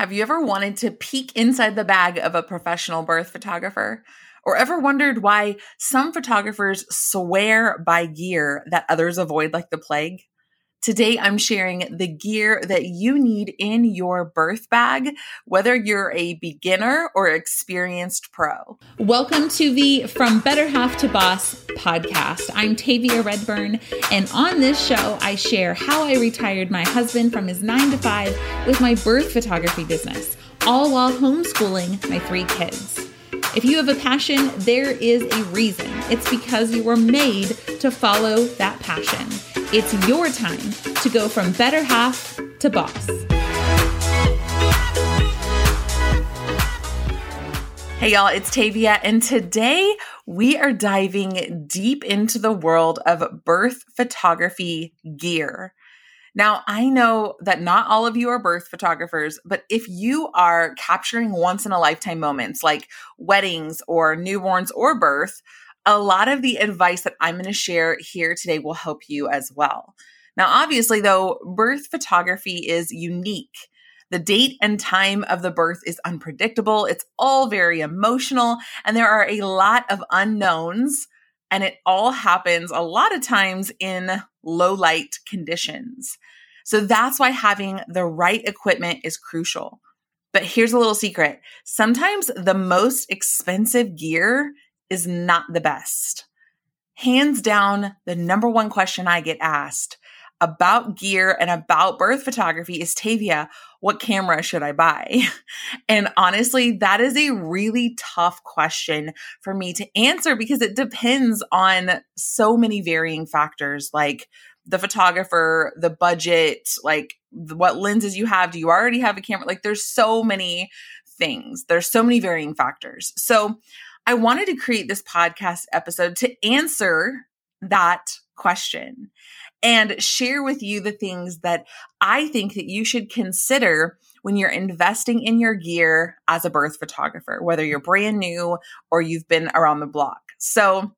Have you ever wanted to peek inside the bag of a professional birth photographer? Or ever wondered why some photographers swear by gear that others avoid like the plague? Today, I'm sharing the gear that you need in your birth bag, whether you're a beginner or experienced pro. Welcome to the From Better Half to Boss podcast. I'm Tavia Redburn, and on this show, I share how I retired my husband from his 9-to-5 with my birth photography business, all while homeschooling my 3 kids. If you have a passion, there is a reason. It's because you were made to follow that passion. It's your time to go from better half to boss. Hey y'all, it's Tavia, and today we are diving deep into the world of birth photography gear. Now, I know that not all of you are birth photographers, but if you are capturing once-in-a-lifetime moments like weddings or newborns or birth, a lot of the advice that I'm going to share here today will help you as well. Now, obviously, though, birth photography is unique. The date and time of the birth is unpredictable. It's all very emotional, and there are a lot of unknowns. And it all happens a lot of times in low light conditions. So that's why having the right equipment is crucial. But here's a little secret. Sometimes the most expensive gear is not the best. Hands down, the number one question I get asked about gear and about birth photography is, Tavia, what camera should I buy? And honestly, that is a really tough question for me to answer because it depends on so many varying factors like the photographer, the budget, like what lenses you have. Do you already have a camera? Like there's so many things. There's so many varying factors. So I wanted to create this podcast episode to answer that question and share with you the things that I think that you should consider when you're investing in your gear as a birth photographer, whether you're brand new or you've been around the block. So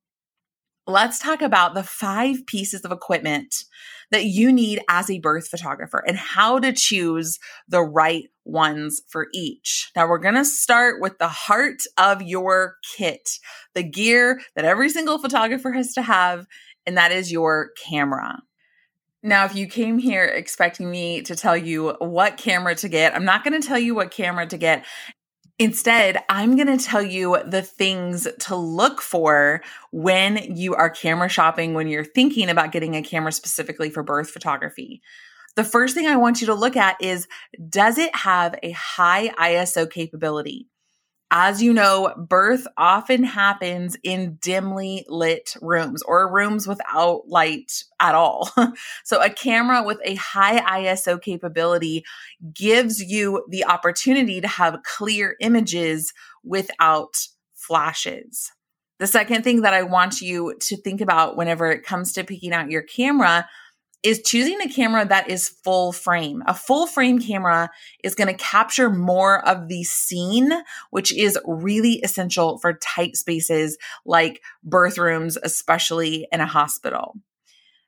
let's talk about the 5 pieces of equipment that you need as a birth photographer and how to choose the right ones for each. Now, we're going to start with the heart of your kit, the gear that every single photographer has to have, and that is your camera. Now, if you came here expecting me to tell you what camera to get, I'm not going to tell you what camera to get. Instead, I'm going to tell you the things to look for when you are camera shopping, when you're thinking about getting a camera specifically for birth photography. The first thing I want you to look at is, does it have a high ISO capability? As you know, birth often happens in dimly lit rooms or rooms without light at all. So a camera with a high ISO capability gives you the opportunity to have clear images without flashes. The second thing that I want you to think about whenever it comes to picking out your camera is choosing a camera that is full frame. A full frame camera is going to capture more of the scene, which is really essential for tight spaces like birth rooms, especially in a hospital.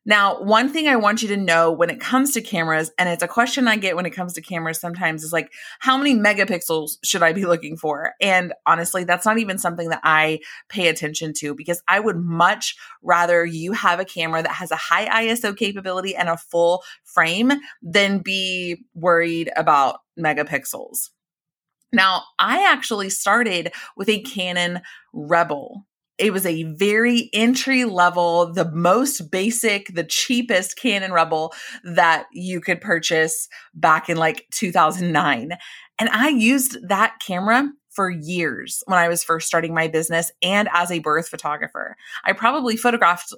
Now, one thing I want you to know when it comes to cameras, and it's a question I get when it comes to cameras sometimes, is like, how many megapixels should I be looking for? And honestly, that's not even something that I pay attention to because I would much rather you have a camera that has a high ISO capability and a full frame than be worried about megapixels. Now, I actually started with a Canon Rebel. It was a very entry level, the most basic, the cheapest Canon Rebel that you could purchase back in like 2009. And I used that camera for years when I was first starting my business and as a birth photographer. I probably photographed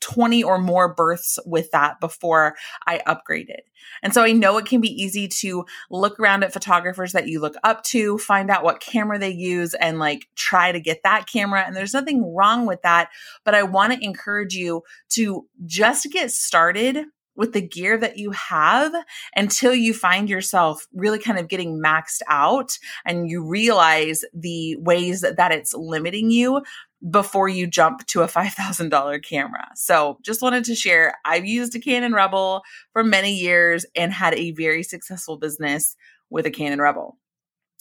20 or more births with that before I upgraded. And so I know it can be easy to look around at photographers that you look up to, find out what camera they use, and like try to get that camera. And there's nothing wrong with that. But I want to encourage you to just get started with the gear that you have until you find yourself really kind of getting maxed out and you realize the ways that it's limiting you before you jump to a $5,000 camera. So just wanted to share, I've used a Canon Rebel for many years and had a very successful business with a Canon Rebel.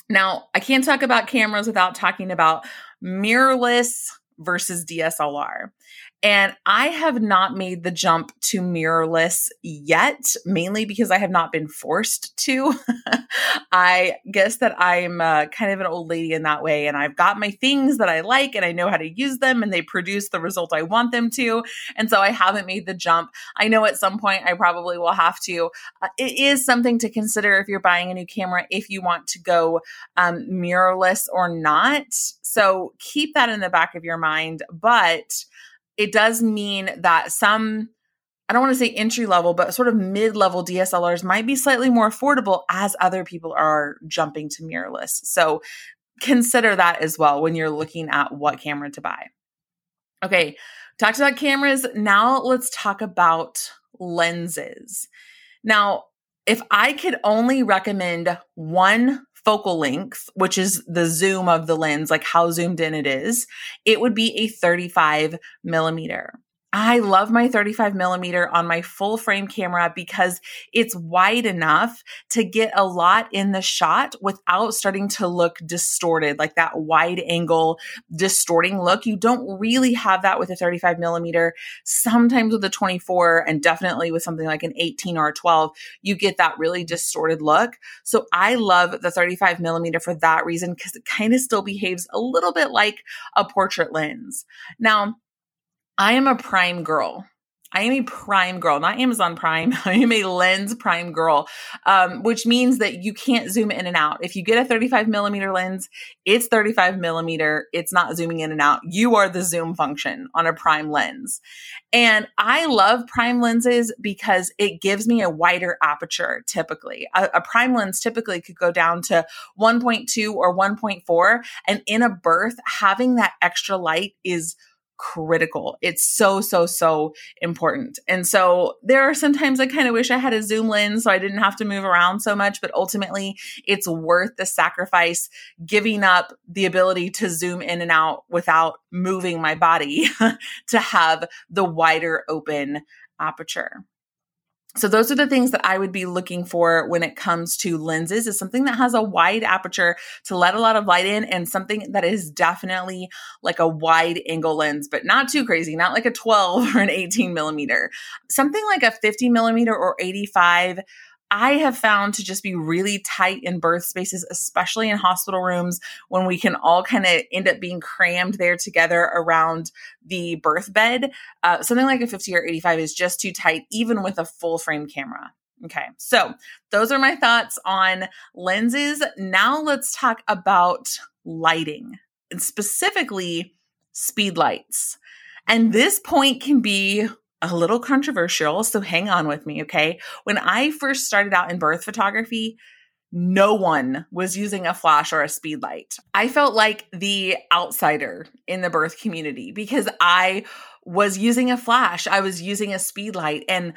Now, I can't talk about cameras without talking about mirrorless versus DSLR. And I have not made the jump to mirrorless yet, mainly because I have not been forced to. I guess that I'm kind of an old lady in that way. And I've got my things that I like and I know how to use them and they produce the result I want them to. And so I haven't made the jump. I know at some point I probably will have to. It is something to consider if you're buying a new camera, if you want to go mirrorless or not. So keep that in the back of your mind. But it does mean that some, I don't want to say entry level, but sort of mid-level DSLRs might be slightly more affordable as other people are jumping to mirrorless. So consider that as well when you're looking at what camera to buy. Okay, talked about cameras. Now let's talk about lenses. Now, if I could only recommend one focal length, which is the zoom of the lens, like how zoomed in it would be a 35 millimeter. I love my 35 millimeter on my full frame camera because it's wide enough to get a lot in the shot without starting to look distorted, like that wide angle distorting look. You don't really have that with a 35 millimeter. Sometimes with a 24 and definitely with something like an 18 or a 12, you get that really distorted look. So I love the 35 millimeter for that reason because it kind of still behaves a little bit like a portrait lens. Now, I am a Prime girl. I am a Prime girl, not Amazon Prime. I am a lens Prime girl, which means that you can't zoom in and out. If you get a 35 millimeter lens, it's 35 millimeter. It's not zooming in and out. You are the zoom function on a Prime lens. And I love Prime lenses because it gives me a wider aperture typically. A Prime lens typically could go down to 1.2 or 1.4. And in a birth, having that extra light is critical. It's so important. And so there are sometimes I kind of wish I had a zoom lens so I didn't have to move around so much, but ultimately it's worth the sacrifice, giving up the ability to zoom in and out without moving my body to have the wider open aperture. So those are the things that I would be looking for when it comes to lenses, is something that has a wide aperture to let a lot of light in and something that is definitely like a wide angle lens, but not too crazy, not like a 12 or an 18 millimeter, something like a 50 millimeter or 85. I have found to just be really tight in birth spaces, especially in hospital rooms when we can all kind of end up being crammed there together around the birth bed. Something like a 50 or 85 is just too tight, even with a full frame camera. Okay, so those are my thoughts on lenses. Now let's talk about lighting, and specifically speed lights. And this point can be a little controversial, so hang on with me, okay? When I first started out in birth photography, no one was using a flash or a speed light. I felt like the outsider in the birth community because I was using a flash, I was using a speed light, and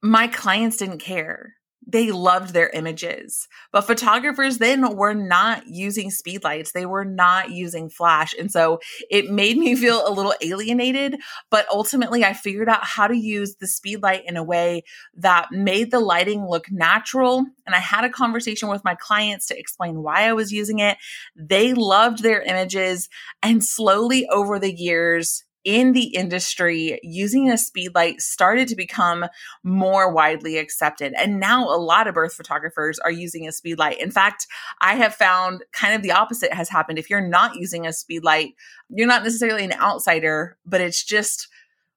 my clients didn't care. They loved their images, but photographers then were not using speed lights. They were not using flash. And so it made me feel a little alienated, but ultimately I figured out how to use the speed light in a way that made the lighting look natural. And I had a conversation with my clients to explain why I was using it. They loved their images, and slowly over the years, in the industry, using a speed light started to become more widely accepted. And now a lot of birth photographers are using a speed light. In fact, I have found kind of the opposite has happened. If you're not using a speed light, you're not necessarily an outsider, but it's just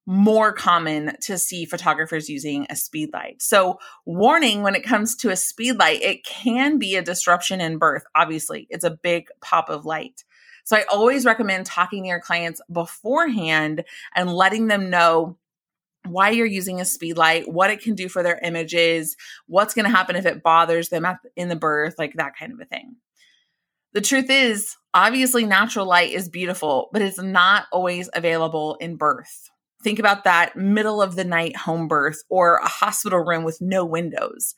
more common to see photographers using a speed light. So warning, when it comes to a speed light, it can be a disruption in birth. Obviously, it's a big pop of light. So I always recommend talking to your clients beforehand and letting them know why you're using a speed light, what it can do for their images, what's going to happen if it bothers them in the birth, like that kind of a thing. The truth is, obviously, natural light is beautiful, but it's not always available in birth. Think about that middle of the night home birth or a hospital room with no windows.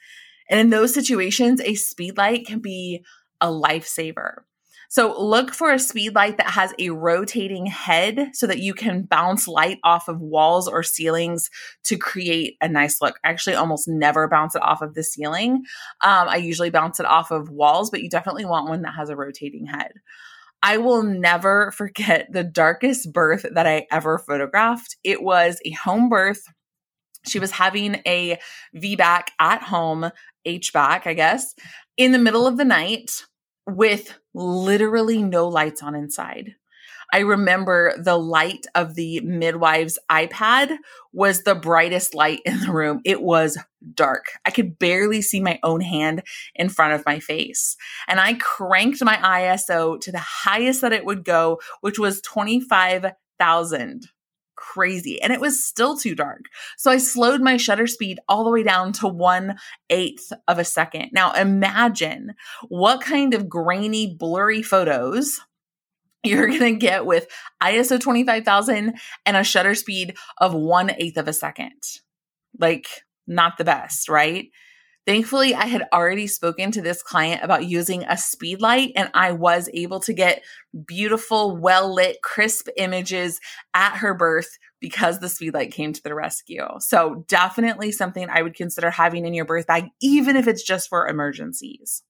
And in those situations, a speed light can be a lifesaver. So look for a speed light that has a rotating head so that you can bounce light off of walls or ceilings to create a nice look. I actually almost never bounce it off of the ceiling. I usually bounce it off of walls, but you definitely want one that has a rotating head. I will never forget the darkest birth that I ever photographed. It was a home birth. She was having a VBAC at home, HBAC, I guess, in the middle of the night with literally no lights on inside. I remember the light of the midwife's iPad was the brightest light in the room. It was dark. I could barely see my own hand in front of my face. And I cranked my ISO to the highest that it would go, which was 25,000. Crazy. And it was still too dark. So I slowed my shutter speed all the way down to 1/8 of a second. Now imagine what kind of grainy, blurry photos you're going to get with ISO 25,000 and a shutter speed of 1/8 of a second. Like, not the best, right? Thankfully, I had already spoken to this client about using a speed light, and I was able to get beautiful, well-lit, crisp images at her birth because the speed light came to the rescue. So definitely something I would consider having in your birth bag, even if it's just for emergencies.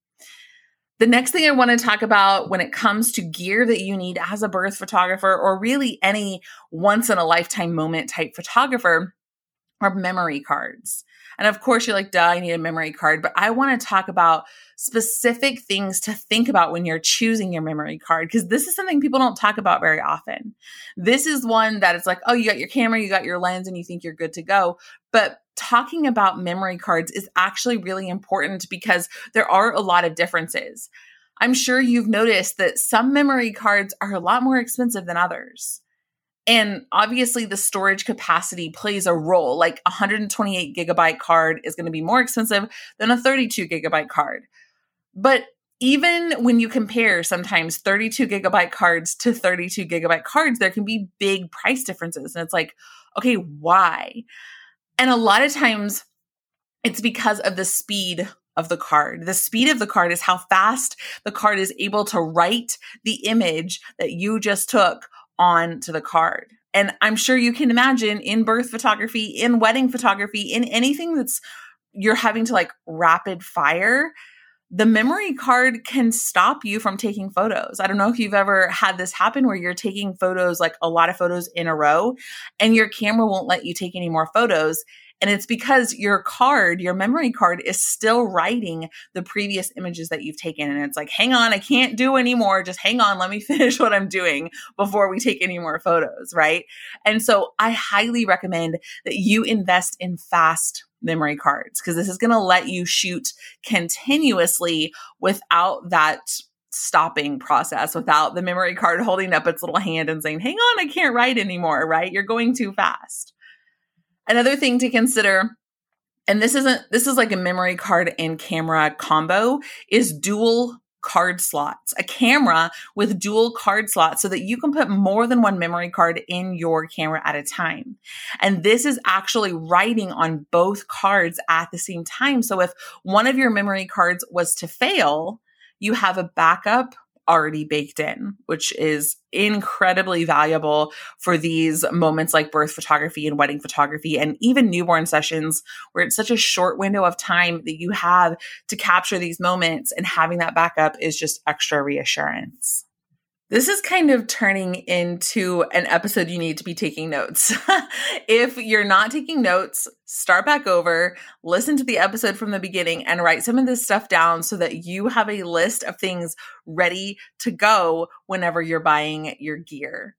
The next thing I want to talk about when it comes to gear that you need as a birth photographer, or really any once-in-a-lifetime moment type photographer, are memory cards. And of course you're like, duh, I need a memory card, but I want to talk about specific things to think about when you're choosing your memory card, because this is something people don't talk about very often. This is one that it's like, oh, you got your camera, you got your lens, and you think you're good to go. But talking about memory cards is actually really important because there are a lot of differences. I'm sure you've noticed that some memory cards are a lot more expensive than others. And obviously the storage capacity plays a role. Like a 128 gigabyte card is going to be more expensive than a 32 gigabyte card. But even when you compare sometimes 32 gigabyte cards to 32 gigabyte cards, there can be big price differences. And it's like, okay, why? And a lot of times it's because of the speed of the card. The speed of the card is how fast the card is able to write the image that you just took onto the card. And I'm sure you can imagine in birth photography, in wedding photography, in anything that's you're having to like rapid fire, the memory card can stop you from taking photos. I don't know if you've ever had this happen where you're taking photos, like a lot of photos in a row, and your camera won't let you take any more photos. And it's because your card, your memory card, is still writing the previous images that you've taken. And it's like, hang on, I can't do anymore. Just hang on. Let me finish what I'm doing before we take any more photos, right? And so I highly recommend that you invest in fast memory cards, because this is going to let you shoot continuously without that stopping process, without the memory card holding up its little hand and saying, hang on, I can't write anymore, right? You're going too fast. Another thing to consider, and this is like a memory card and camera combo, is dual card slots. A camera with dual card slots so that you can put more than one memory card in your camera at a time. And this is actually writing on both cards at the same time. So if one of your memory cards was to fail, you have a backup already baked in, which is incredibly valuable for these moments like birth photography and wedding photography, and even newborn sessions, where it's such a short window of time that you have to capture these moments, and having that backup is just extra reassurance. This is kind of turning into an episode you need to be taking notes. If you're not taking notes, start back over, listen to the episode from the beginning, and write some of this stuff down so that you have a list of things ready to go whenever you're buying your gear.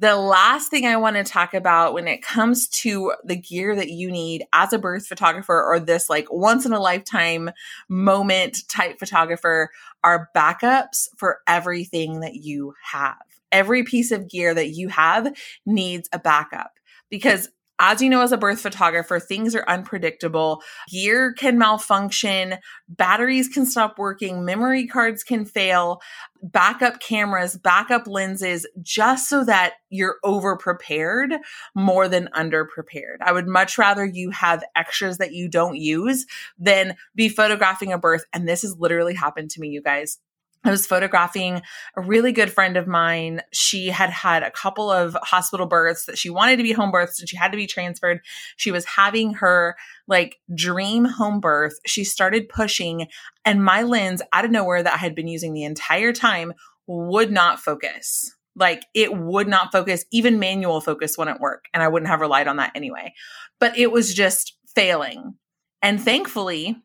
The last thing I want to talk about when it comes to the gear that you need as a birth photographer, or this like once in a lifetime moment type photographer, are backups for everything that you have. Every piece of gear that you have needs a backup, because as you know, as a birth photographer, things are unpredictable. Gear can malfunction. Batteries can stop working. Memory cards can fail. Backup cameras, backup lenses, just so that you're over-prepared more than under-prepared. I would much rather you have extras that you don't use than be photographing a birth. And this has literally happened to me, you guys. I was photographing a really good friend of mine. She had had a couple of hospital births that she wanted to be home births and she had to be transferred. She was having her like dream home birth. She started pushing and my lens out of nowhere that I had been using the entire time would not focus. Like it would not focus. Even manual focus wouldn't work. And I wouldn't have relied on that anyway, but it was just failing. And thankfully,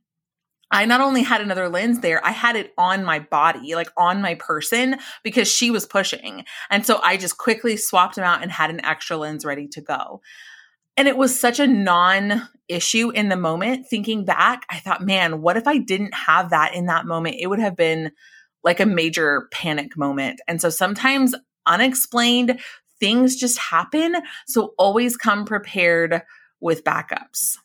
I not only had another lens there, I had it on my body, like on my person, because she was pushing. And so I just quickly swapped them out and had an extra lens ready to go. And it was such a non-issue in the moment. Thinking back, I thought, man, what if I didn't have that in that moment? It would have been like a major panic moment. And so sometimes unexplained things just happen. So always come prepared with backups.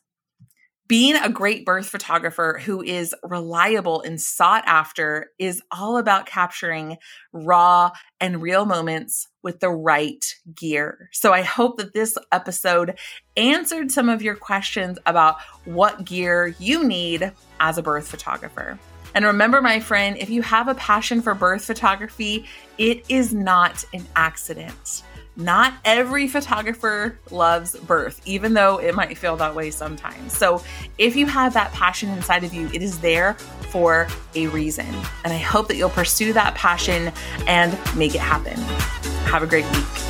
Being a great birth photographer who is reliable and sought after is all about capturing raw and real moments with the right gear. So I hope that this episode answered some of your questions about what gear you need as a birth photographer. And remember, my friend, if you have a passion for birth photography, it is not an accident. Not every photographer loves birth, even though it might feel that way sometimes. So if you have that passion inside of you, it is there for a reason. And I hope that you'll pursue that passion and make it happen. Have a great week.